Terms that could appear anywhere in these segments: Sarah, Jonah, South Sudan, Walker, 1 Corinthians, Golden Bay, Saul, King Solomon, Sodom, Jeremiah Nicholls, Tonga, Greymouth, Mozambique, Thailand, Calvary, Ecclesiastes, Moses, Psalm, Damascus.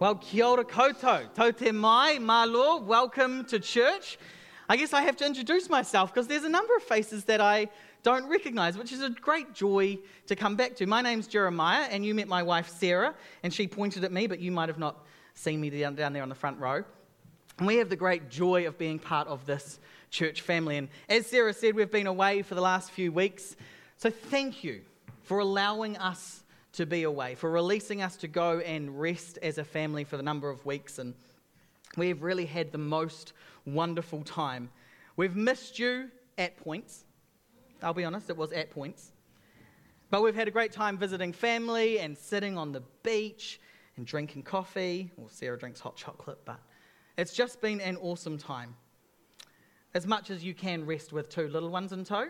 Well, kia ora koutou, tau te mai, mālo, welcome to church. I guess I have to introduce myself because there's a number of faces that I don't recognize, which is a great joy to come back to. My name's Jeremiah, and you met my wife Sarah, and she pointed at me, but you might have not seen me down there on the front row. And we have the great joy of being part of this church family. And as Sarah said, we've been away for the last few weeks, so thank you for allowing us to be away, for releasing us to go and rest as a family for the number of weeks, and we've really had the most wonderful time. We've missed you at points. I'll be honest, it was at points. But we've had a great time visiting family and sitting on the beach and drinking coffee. Well, Sarah drinks hot chocolate, but it's just been an awesome time. As much as you can rest with two little ones in tow,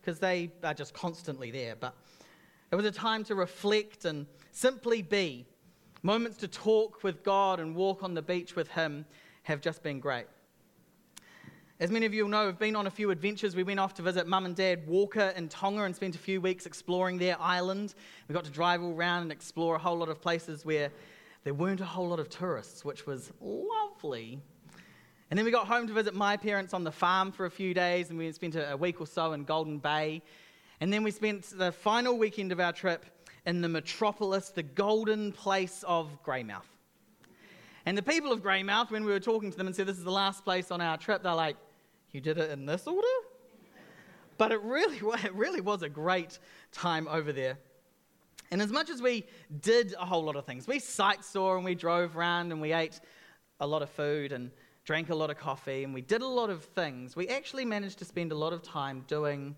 because they are just constantly there. But it was a time to reflect and simply be. Moments to talk with God and walk on the beach with Him have just been great. As many of you will know, we've been on a few adventures. We went off to visit Mum and Dad Walker in Tonga and spent a few weeks exploring their island. We got to drive all around and explore a whole lot of places where there weren't a whole lot of tourists, which was lovely. And then we got home to visit my parents on the farm for a few days, and we spent a week or so in Golden Bay. And then we spent the final weekend of our trip in the metropolis, the golden place of Greymouth. And the people of Greymouth, when we were talking to them and said, this is the last place on our trip, they're like, you did it in this order? But it really was a great time over there. And as much as we did a whole lot of things, we sightsaw and we drove around and we ate a lot of food and drank a lot of coffee and we did a lot of things, we actually managed to spend a lot of time doing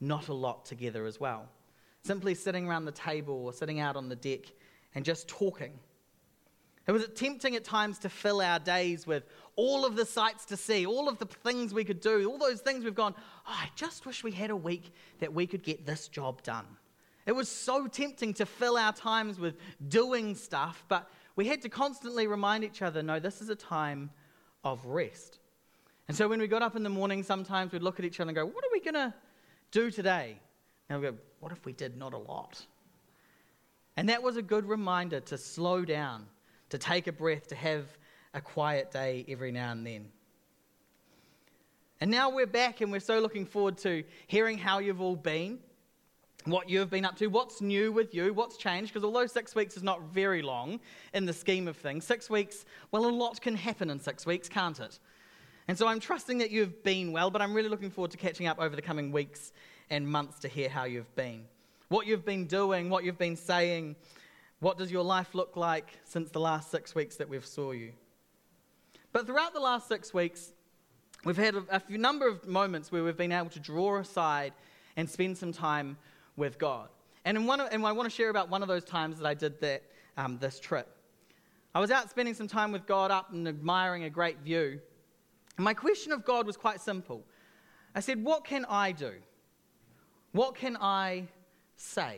not a lot together as well. Simply sitting around the table or sitting out on the deck and just talking. It was tempting at times to fill our days with all of the sights to see, all of the things we could do, all those things we've gone, oh, I just wish we had a week that we could get this job done. It was so tempting to fill our times with doing stuff, but we had to constantly remind each other, no, this is a time of rest. And so when we got up in the morning, sometimes we'd look at each other and go, what are we going to do today? And we go, what if we did not a lot? And that was a good reminder to slow down, to take a breath, to have a quiet day every now and then. And now we're back and we're so looking forward to hearing how you've all been, what you've been up to, what's new with you, what's changed, because although 6 weeks is not very long in the scheme of things, 6 weeks, well, a lot can happen in 6 weeks, can't it? And so I'm trusting that you've been well, but I'm really looking forward to catching up over the coming weeks and months to hear how you've been, what you've been doing, what you've been saying, what does your life look like since the last 6 weeks that we've saw you. But throughout the last 6 weeks, we've had a number of moments where we've been able to draw aside and spend some time with God. And I want to share about one of those times that I did that this trip. I was out spending some time with God up and admiring a great view. And my question of God was quite simple. I said, what can I do? What can I say?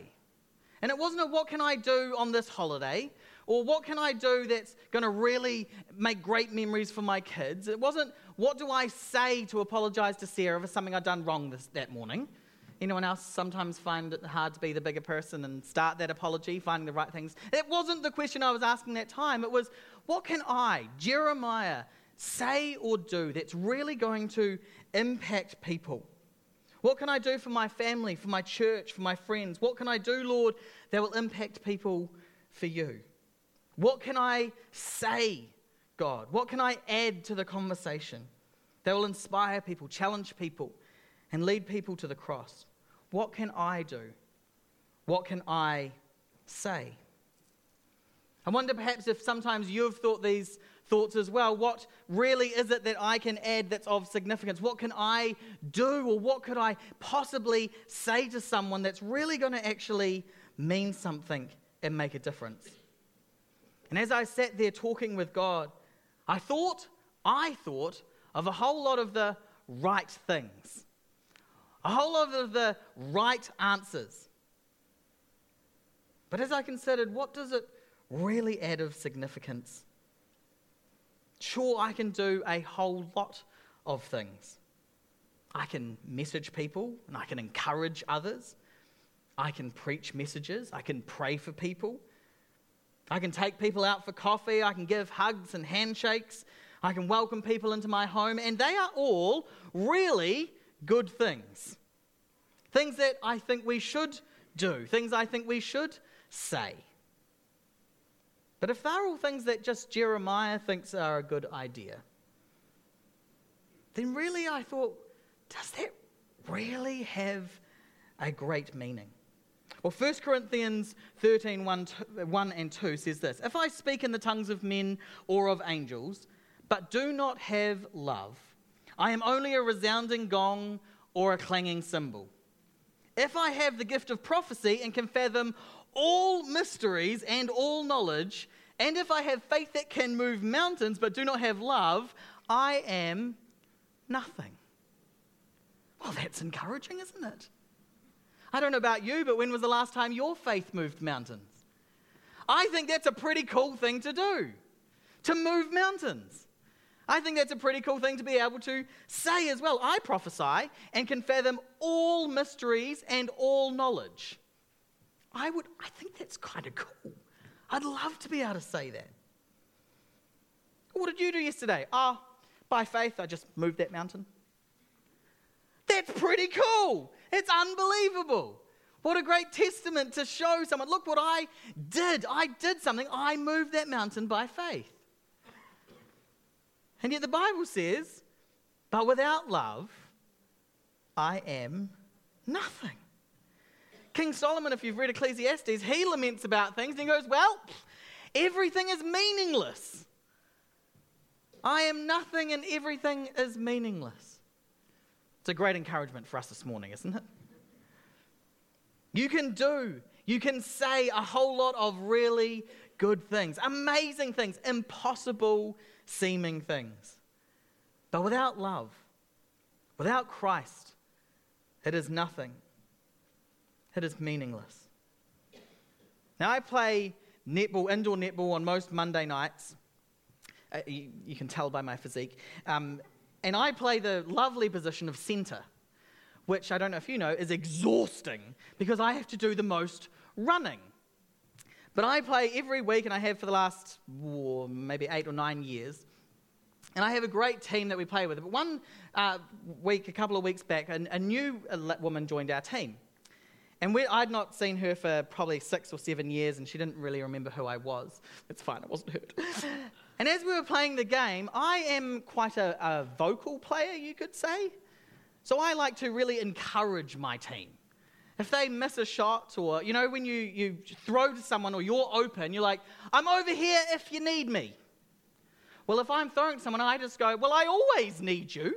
And it wasn't a what can I do on this holiday, or what can I do that's going to really make great memories for my kids. It wasn't what do I say to apologise to Sarah for something I'd done wrong that morning. Anyone else sometimes find it hard to be the bigger person and start that apology, finding the right things? It wasn't the question I was asking that time. It was what can I, Jeremiah, say or do that's really going to impact people? What can I do for my family, for my church, for my friends? What can I do, Lord, that will impact people for you? What can I say, God? What can I add to the conversation that will inspire people, challenge people, and lead people to the cross? What can I do? What can I say? I wonder perhaps if sometimes you've thought these thoughts as well. What really is it that I can add that's of significance? What can I do, or what could I possibly say to someone that's really going to actually mean something and make a difference? And as I sat there talking with God, I thought of a whole lot of the right things, a whole lot of the right answers. But as I considered, what does it really add of significance? Sure, I can do a whole lot of things. I can message people and I can encourage others. I can preach messages. I can pray for people. I can take people out for coffee. I can give hugs and handshakes. I can welcome people into my home. And they are all really good things. Things that I think we should do. Things I think we should say. But if they're all things that just Jeremiah thinks are a good idea, then really I thought, does that really have a great meaning? Well, 1 Corinthians 13, 1 and 2 says this: if I speak in the tongues of men or of angels, but do not have love, I am only a resounding gong or a clanging cymbal. If I have the gift of prophecy and can fathom all mysteries and all knowledge, and if I have faith that can move mountains but do not have love, I am nothing. Well, that's encouraging, isn't it? I don't know about you, but when was the last time your faith moved mountains? I think that's a pretty cool thing to do, to move mountains. I think that's a pretty cool thing to be able to say as well. I prophesy and can fathom all mysteries and all knowledge. I think that's kind of cool. I'd love to be able to say that. What did you do yesterday? By faith, I just moved that mountain. That's pretty cool. It's unbelievable. What a great testament to show someone, look what I did. I did something. I moved that mountain by faith. And yet the Bible says, but without love, I am nothing. King Solomon, if you've read Ecclesiastes, he laments about things and he goes, well, everything is meaningless. I am nothing and everything is meaningless. It's a great encouragement for us this morning, isn't it? You can say a whole lot of really good things, amazing things, impossible seeming things. But without love, without Christ, it is nothing. It is meaningless. Now, I play netball, indoor netball on most Monday nights. You can tell by my physique. And I play the lovely position of centre, which I don't know if you know is exhausting because I have to do the most running. But I play every week, and I have for the last maybe 8 or 9 years. And I have a great team that we play with. But one week, a couple of weeks back, a new woman joined our team. And I'd not seen her for probably 6 or 7 years, and she didn't really remember who I was. It's fine, I wasn't hurt. And as we were playing the game, I am quite a vocal player, you could say. So I like to really encourage my team. If they miss a shot or, you know, when you throw to someone or you're open, you're like, I'm over here if you need me. Well, if I'm throwing to someone, I just go, well, I always need you.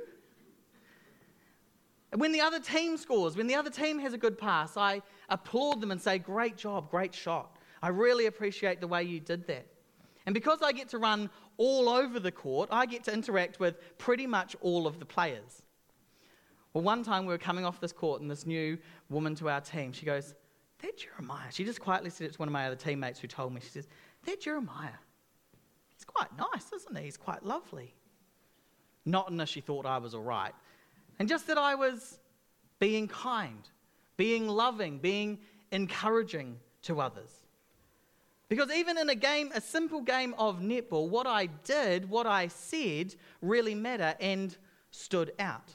When the other team scores, when the other team has a good pass, I applaud them and say, great job, great shot. I really appreciate the way you did that. And because I get to run all over the court, I get to interact with pretty much all of the players. Well, one time we were coming off this court and this new woman to our team, she goes, that Jeremiah. She just quietly said it to one of my other teammates who told me. She says, that Jeremiah, he's quite nice, isn't he? He's quite lovely. Not unless she thought I was all right. And just that I was being kind, being loving, being encouraging to others. Because even in a game, a simple game of netball, what I did, what I said really mattered and stood out.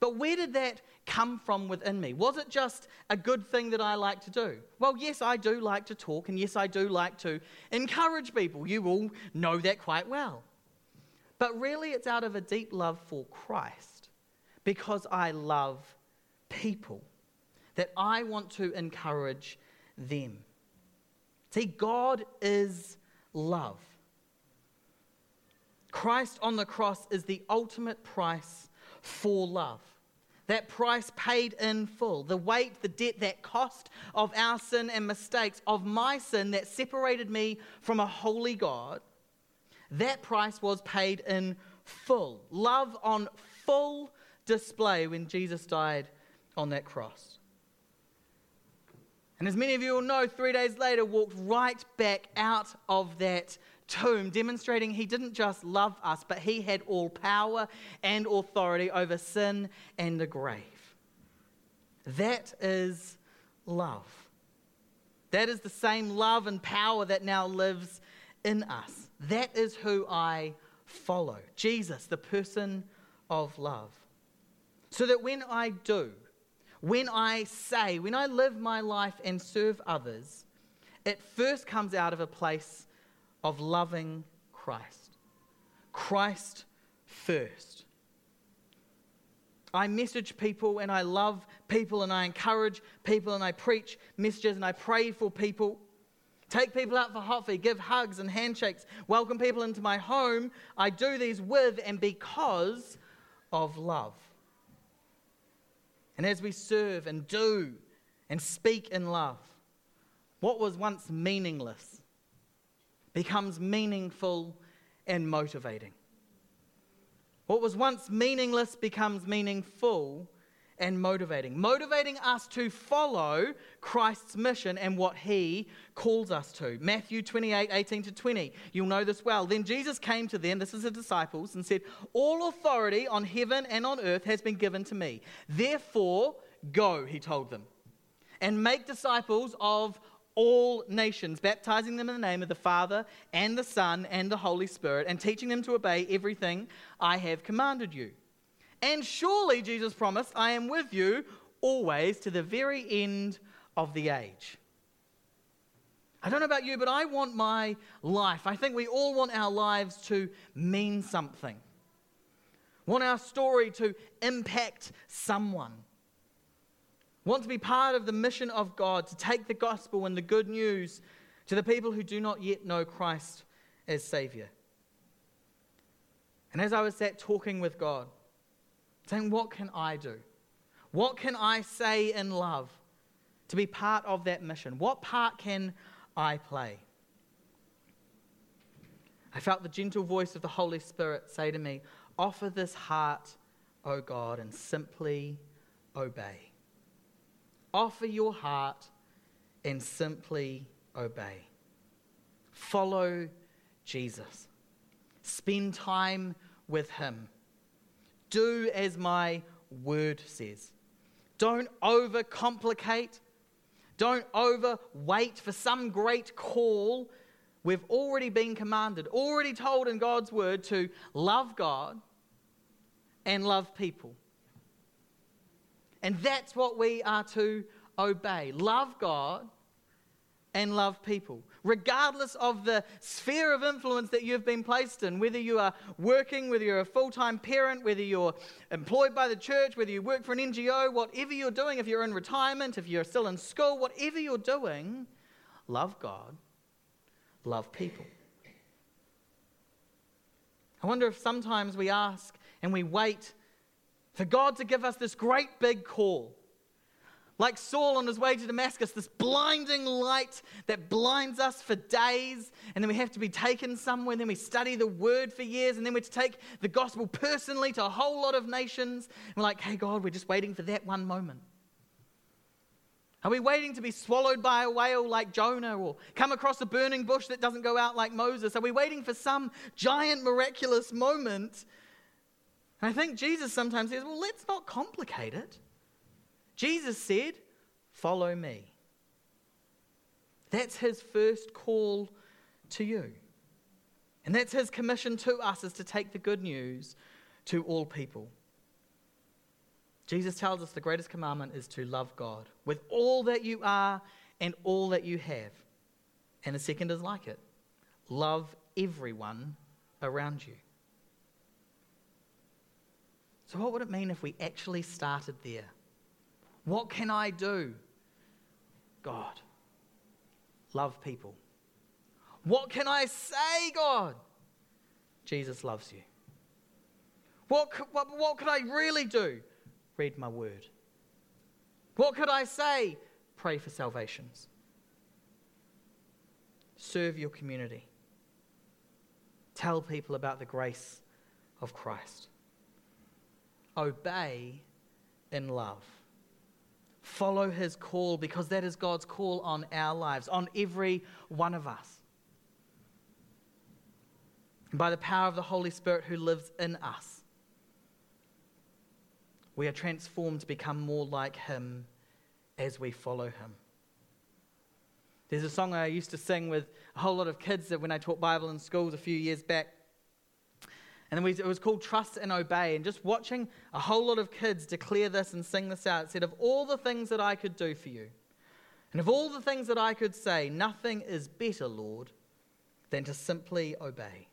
But where did that come from within me? Was it just a good thing that I like to do? Well, yes, I do like to talk, and yes, I do like to encourage people. You all know that quite well. But really, it's out of a deep love for Christ. Because I love people, that I want to encourage them. See, God is love. Christ on the cross is the ultimate price for love. That price paid in full. The weight, the debt, that cost of our sin and mistakes, of my sin that separated me from a holy God, that price was paid in full. Love on full display when Jesus died on that cross. And as many of you will know, 3 days later walked right back out of that tomb, demonstrating he didn't just love us, but he had all power and authority over sin and the grave. That is love. That is the same love and power that now lives in us. That is who I follow. Jesus, the person of love. So that when I do, when I say, when I live my life and serve others, it first comes out of a place of loving Christ. Christ first. I message people and I love people and I encourage people and I preach messages and I pray for people. Take people out for coffee, give hugs and handshakes, welcome people into my home. I do these with and because of love. And as we serve and do and speak in love, what was once meaningless becomes meaningful and motivating. What was once meaningless becomes meaningful and motivating. Motivating us to follow Christ's mission and what he calls us to. Matthew 28:18-20. You'll know this well. Then Jesus came to them, this is the disciples, and said, "All authority on heaven and on earth has been given to me. Therefore, go," he told them, "and make disciples of all nations, baptizing them in the name of the Father and the Son and the Holy Spirit, and teaching them to obey everything I have commanded you. And surely," Jesus promised, "I am with you always to the very end of the age." I don't know about you, but I want my life. I think we all want our lives to mean something. Want our story to impact someone. Want to be part of the mission of God, to take the gospel and the good news to the people who do not yet know Christ as Savior. And as I was sat talking with God, saying, what can I do? What can I say in love to be part of that mission? What part can I play? I felt the gentle voice of the Holy Spirit say to me, "Offer this heart, O God, and simply obey." Offer your heart and simply obey. Follow Jesus. Spend time with him. Do as my word says. Don't overcomplicate. Don't overwait for some great call. We've already been commanded, already told in God's word to love God and love people. And that's what we are to obey. Love God and love people. Regardless of the sphere of influence that you've been placed in, whether you are working, whether you're a full-time parent, whether you're employed by the church, whether you work for an NGO, whatever you're doing, if you're in retirement, if you're still in school, whatever you're doing, love God, love people. I wonder if sometimes we ask and we wait for God to give us this great big call. Like Saul on his way to Damascus, this blinding light that blinds us for days, and then we have to be taken somewhere, and then we study the word for years, and then we're to take the gospel personally to a whole lot of nations. And we're like, hey God, we're just waiting for that one moment. Are we waiting to be swallowed by a whale like Jonah, or come across a burning bush that doesn't go out like Moses? Are we waiting for some giant miraculous moment? And I think Jesus sometimes says, well, let's not complicate it. Jesus said, follow me. That's his first call to you. And that's his commission to us, is to take the good news to all people. Jesus tells us the greatest commandment is to love God with all that you are and all that you have. And the second is like it. Love everyone around you. So what would it mean if we actually started there? What can I do? God, love people. What can I say, God? Jesus loves you. What could I really do? Read my word. What could I say? Pray for salvations. Serve your community. Tell people about the grace of Christ. Obey in love. Follow his call, because that is God's call on our lives, on every one of us. And by the power of the Holy Spirit who lives in us, we are transformed to become more like him as we follow him. There's a song I used to sing with a whole lot of kids that when I taught Bible in schools a few years back. And it was called Trust and Obey. And just watching a whole lot of kids declare this and sing this out, it said, of all the things that I could do for you, and of all the things that I could say, nothing is better, Lord, than to simply obey.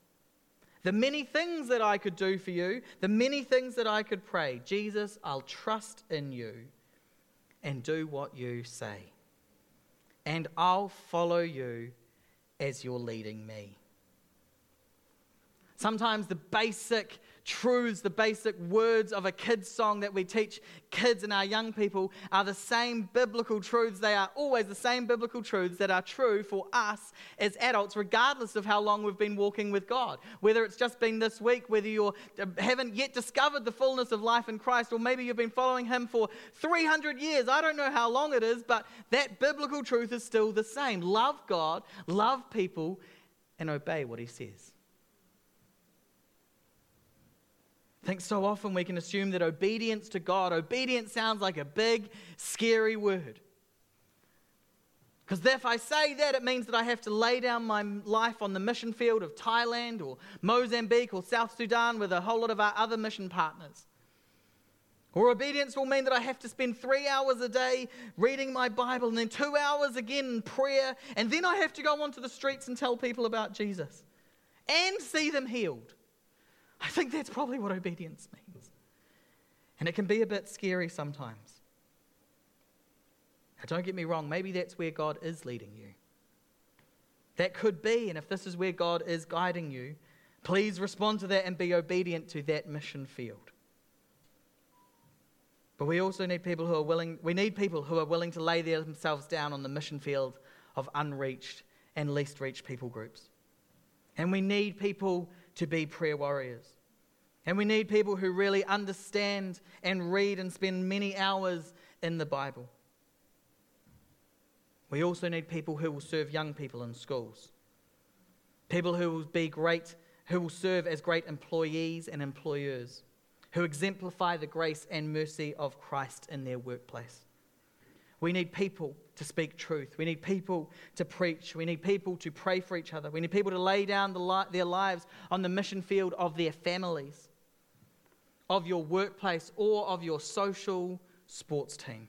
The many things that I could do for you, the many things that I could pray, Jesus, I'll trust in you and do what you say. And I'll follow you as you're leading me. Sometimes the basic truths, the basic words of a kid's song that we teach kids and our young people are the same biblical truths. They are always the same biblical truths that are true for us as adults, regardless of how long we've been walking with God. Whether it's just been this week, whether you haven't yet discovered the fullness of life in Christ, or maybe you've been following him for 300 years. I don't know how long it is, but that biblical truth is still the same. Love God, love people, and obey what he says. I think so often we can assume that obedience to God, obedience sounds like a big, scary word. Because if I say that, it means that I have to lay down my life on the mission field of Thailand or Mozambique or South Sudan with a whole lot of our other mission partners. Or obedience will mean that I have to spend 3 hours a day reading my Bible and then 2 hours again in prayer, and then I have to go onto the streets and tell people about Jesus and see them healed. I think that's probably what obedience means. And it can be a bit scary sometimes. Now, don't get me wrong, maybe that's where God is leading you. That could be, and if this is where God is guiding you, please respond to that and be obedient to that mission field. But we also need people who are willing, to lay themselves down on the mission field of unreached and least reached people groups. And we need people to be prayer warriors. And we need people who really understand and read and spend many hours in the Bible. We also need people who will serve young people in schools. People who will be great, who will serve as great employees and employers, who exemplify the grace and mercy of Christ in their workplace. We need people to speak truth. We need people to preach. We need people to pray for each other. We need people to lay down their lives on the mission field of their families, of your workplace, or of your social sports team.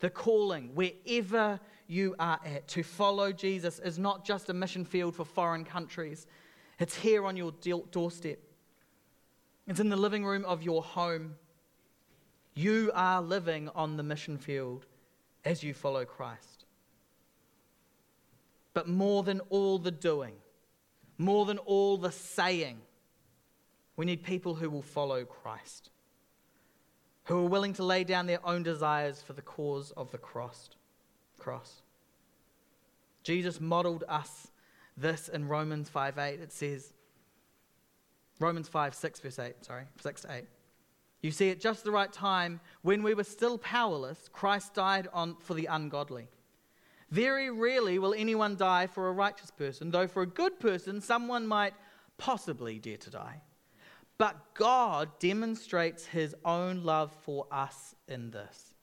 The calling, wherever you are at, to follow Jesus is not just a mission field for foreign countries. It's here on your doorstep. It's in the living room of your home. You are living on the mission field as you follow Christ. But more than all the doing, more than all the saying, we need people who will follow Christ, who are willing to lay down their own desires for the cause of the cross. Jesus modeled us this in Romans 5:8. It says, Romans 6 to 8. You see, at just the right time, when we were still powerless, Christ died for the ungodly. Very rarely will anyone die for a righteous person, though for a good person, someone might possibly dare to die. But God demonstrates his own love for us in this.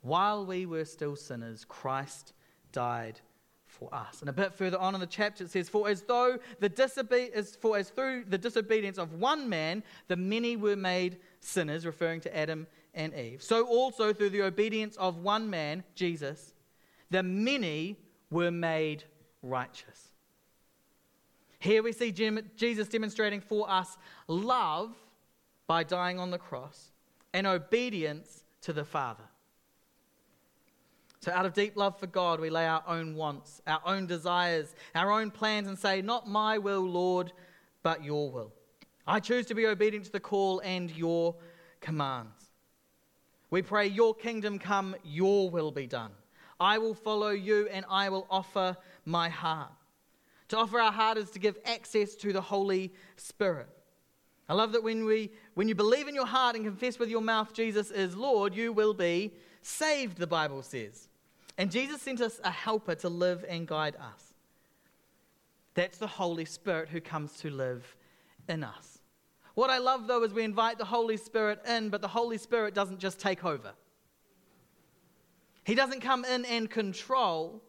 While we were still sinners, Christ died for us. And a bit further on in the chapter it says, for as through the disobedience of one man the many were made sinners, referring to Adam and Eve, so also through the obedience of one man, Jesus, the many were made righteous. Here we see Jesus demonstrating for us love by dying on the cross and obedience to the Father. So out of deep love for God, we lay our own wants, our own desires, our own plans and say, not my will, Lord, but your will. I choose to be obedient to the call and your commands. We pray, your kingdom come, your will be done. I will follow you and I will offer my heart. To offer our heart is to give access to the Holy Spirit. I love that when you believe in your heart and confess with your mouth Jesus is Lord, you will be saved, the Bible says. And Jesus sent us a helper to live and guide us. That's the Holy Spirit who comes to live in us. What I love, though, is we invite the Holy Spirit in, but the Holy Spirit doesn't just take over. He doesn't come in and control,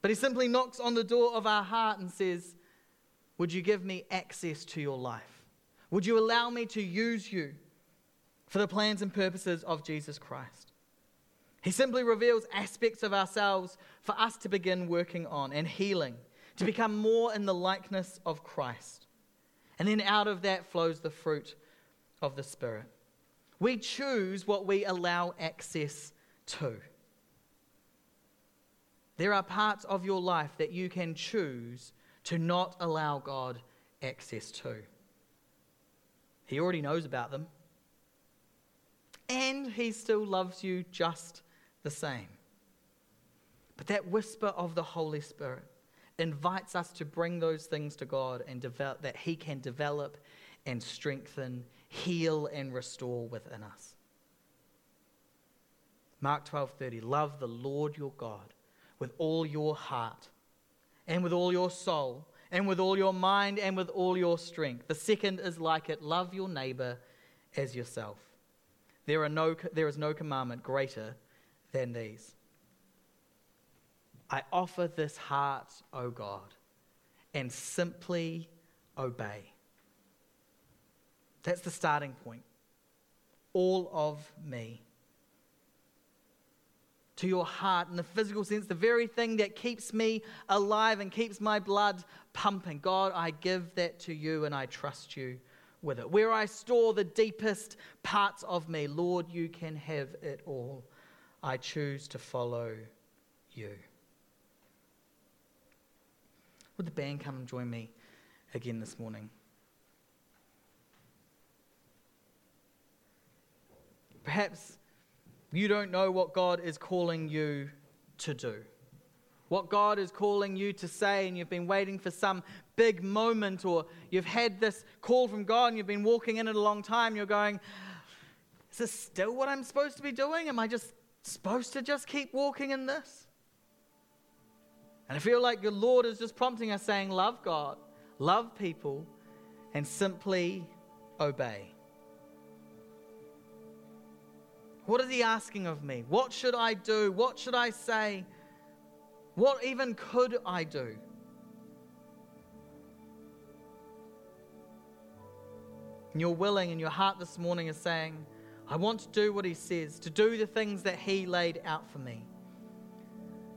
but he simply knocks on the door of our heart and says, would you give me access to your life? Would you allow me to use you for the plans and purposes of Jesus Christ? He simply reveals aspects of ourselves for us to begin working on and healing, to become more in the likeness of Christ. And then out of that flows the fruit of the Spirit. We choose what we allow access to. There are parts of your life that you can choose to not allow God access to. He already knows about them. And he still loves you just the same. But that whisper of the Holy Spirit invites us to bring those things to God and develop, that he can develop and strengthen, heal and restore within us. Mark 12:30, love the Lord your God with all your heart and with all your soul and with all your mind and with all your strength. The second is like it, love your neighbor as yourself. There is no commandment greater than these. I offer this heart, O God, and simply obey. That's the starting point. All of me. To your heart, in the physical sense, the very thing that keeps me alive and keeps my blood pumping. God, I give that to you and I trust you with it. Where I store the deepest parts of me, Lord, you can have it all. I choose to follow you. Would the band come and join me again this morning? Perhaps you don't know what God is calling you to do, what God is calling you to say, and you've been waiting for some big moment, or you've had this call from God and you've been walking in it a long time. You're going, is this still what I'm supposed to be doing? Am I just supposed to just keep walking in this? And I feel like your Lord is just prompting us, saying, love God, love people, and simply obey. What is he asking of me? What should I do? What should I say? What even could I do? And you're willing, and your heart this morning is saying, I want to do what he says, to do the things that he laid out for me.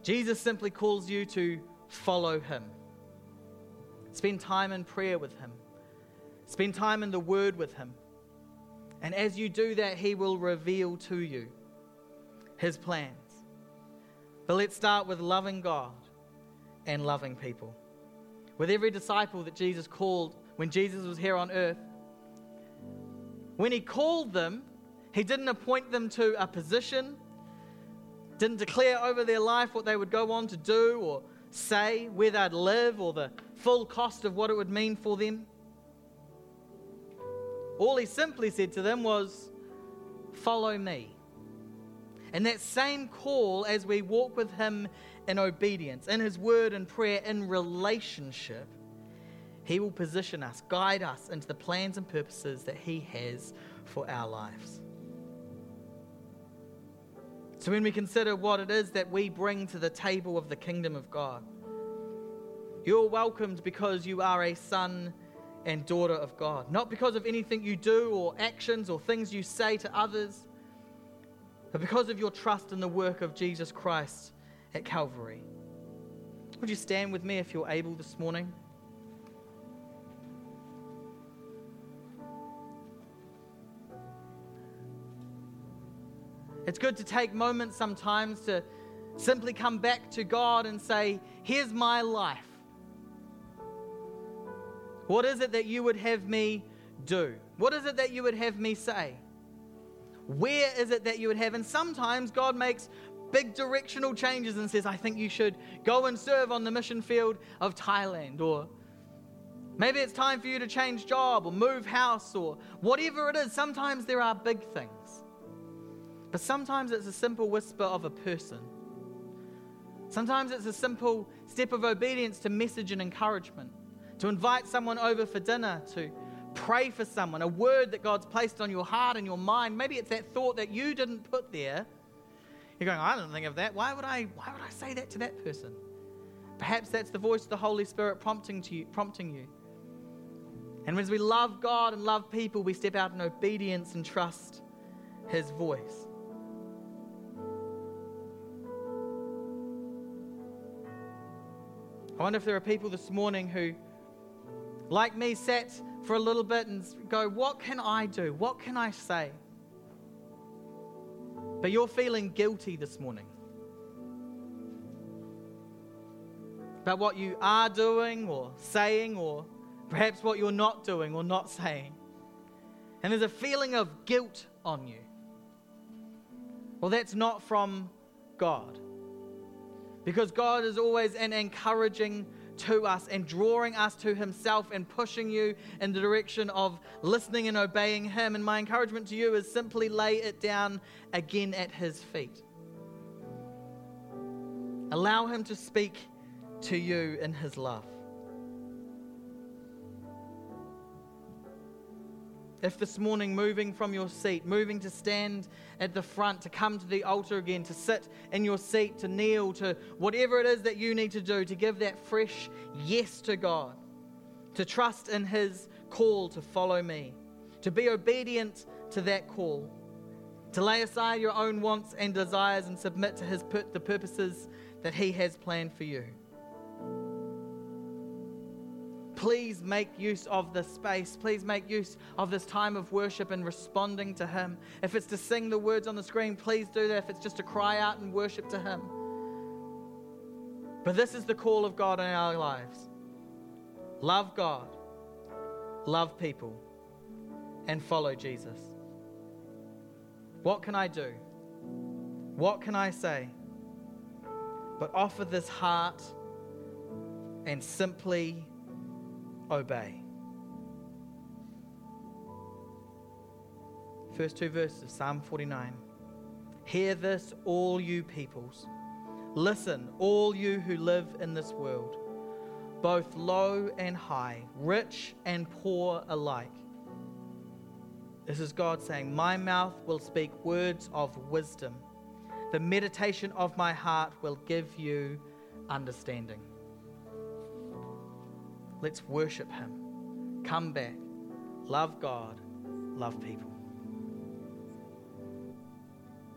Jesus simply calls you to follow him. Spend time in prayer with him. Spend time in the word with him. And as you do that, he will reveal to you his plans. But let's start with loving God and loving people. With every disciple that Jesus called when Jesus was here on earth, when he called them, he didn't appoint them to a position, didn't declare over their life what they would go on to do or say, where they'd live, or the full cost of what it would mean for them. All he simply said to them was, follow me. And that same call, as we walk with him in obedience, in his word and prayer, in relationship, he will position us, guide us into the plans and purposes that he has for our lives. So when we consider what it is that we bring to the table of the kingdom of God, you're welcomed because you are a son and daughter of God, not because of anything you do or actions or things you say to others, but because of your trust in the work of Jesus Christ at Calvary. Would you stand with me if you're able this morning? It's good to take moments sometimes to simply come back to God and say, here's my life. What is it that you would have me do? What is it that you would have me say? Where is it that you would have? And sometimes God makes big directional changes and says, I think you should go and serve on the mission field of Thailand, or maybe it's time for you to change job or move house or whatever it is. Sometimes there are big things. But sometimes it's a simple whisper of a person. Sometimes it's a simple step of obedience to message and encouragement, to invite someone over for dinner, to pray for someone, a word that God's placed on your heart and your mind. Maybe it's that thought that you didn't put there. You're going, I didn't think of that. Why would I say that to that person? Perhaps that's the voice of the Holy Spirit prompting you. And as we love God and love people, we step out in obedience and trust His voice. I wonder if there are people this morning who, like me, sat for a little bit and go, what can I do? What can I say? But you're feeling guilty this morning about what you are doing or saying, or perhaps what you're not doing or not saying. And there's a feeling of guilt on you. Well, that's not from God. Because God is always encouraging to us and drawing us to Himself and pushing you in the direction of listening and obeying Him. And my encouragement to you is simply lay it down again at His feet. Allow Him to speak to you in His love. If this morning, moving from your seat, moving to stand at the front, to come to the altar again, to sit in your seat, to kneel, to whatever it is that you need to do, to give that fresh yes to God, to trust in His call to follow me, to be obedient to that call, to lay aside your own wants and desires and submit to the purposes that He has planned for you. Please make use of this space. Please make use of this time of worship and responding to Him. If it's to sing the words on the screen, please do that. If it's just to cry out and worship to Him. But this is the call of God in our lives. Love God, love people, and follow Jesus. What can I do? What can I say? But offer this heart and simply obey. First two verses of Psalm 49. Hear this, all you peoples. Listen, all you who live in this world, both low and high, rich and poor alike. This is God saying, my mouth will speak words of wisdom. The meditation of my heart will give you understanding. Let's worship Him. Come back. Love God. Love people.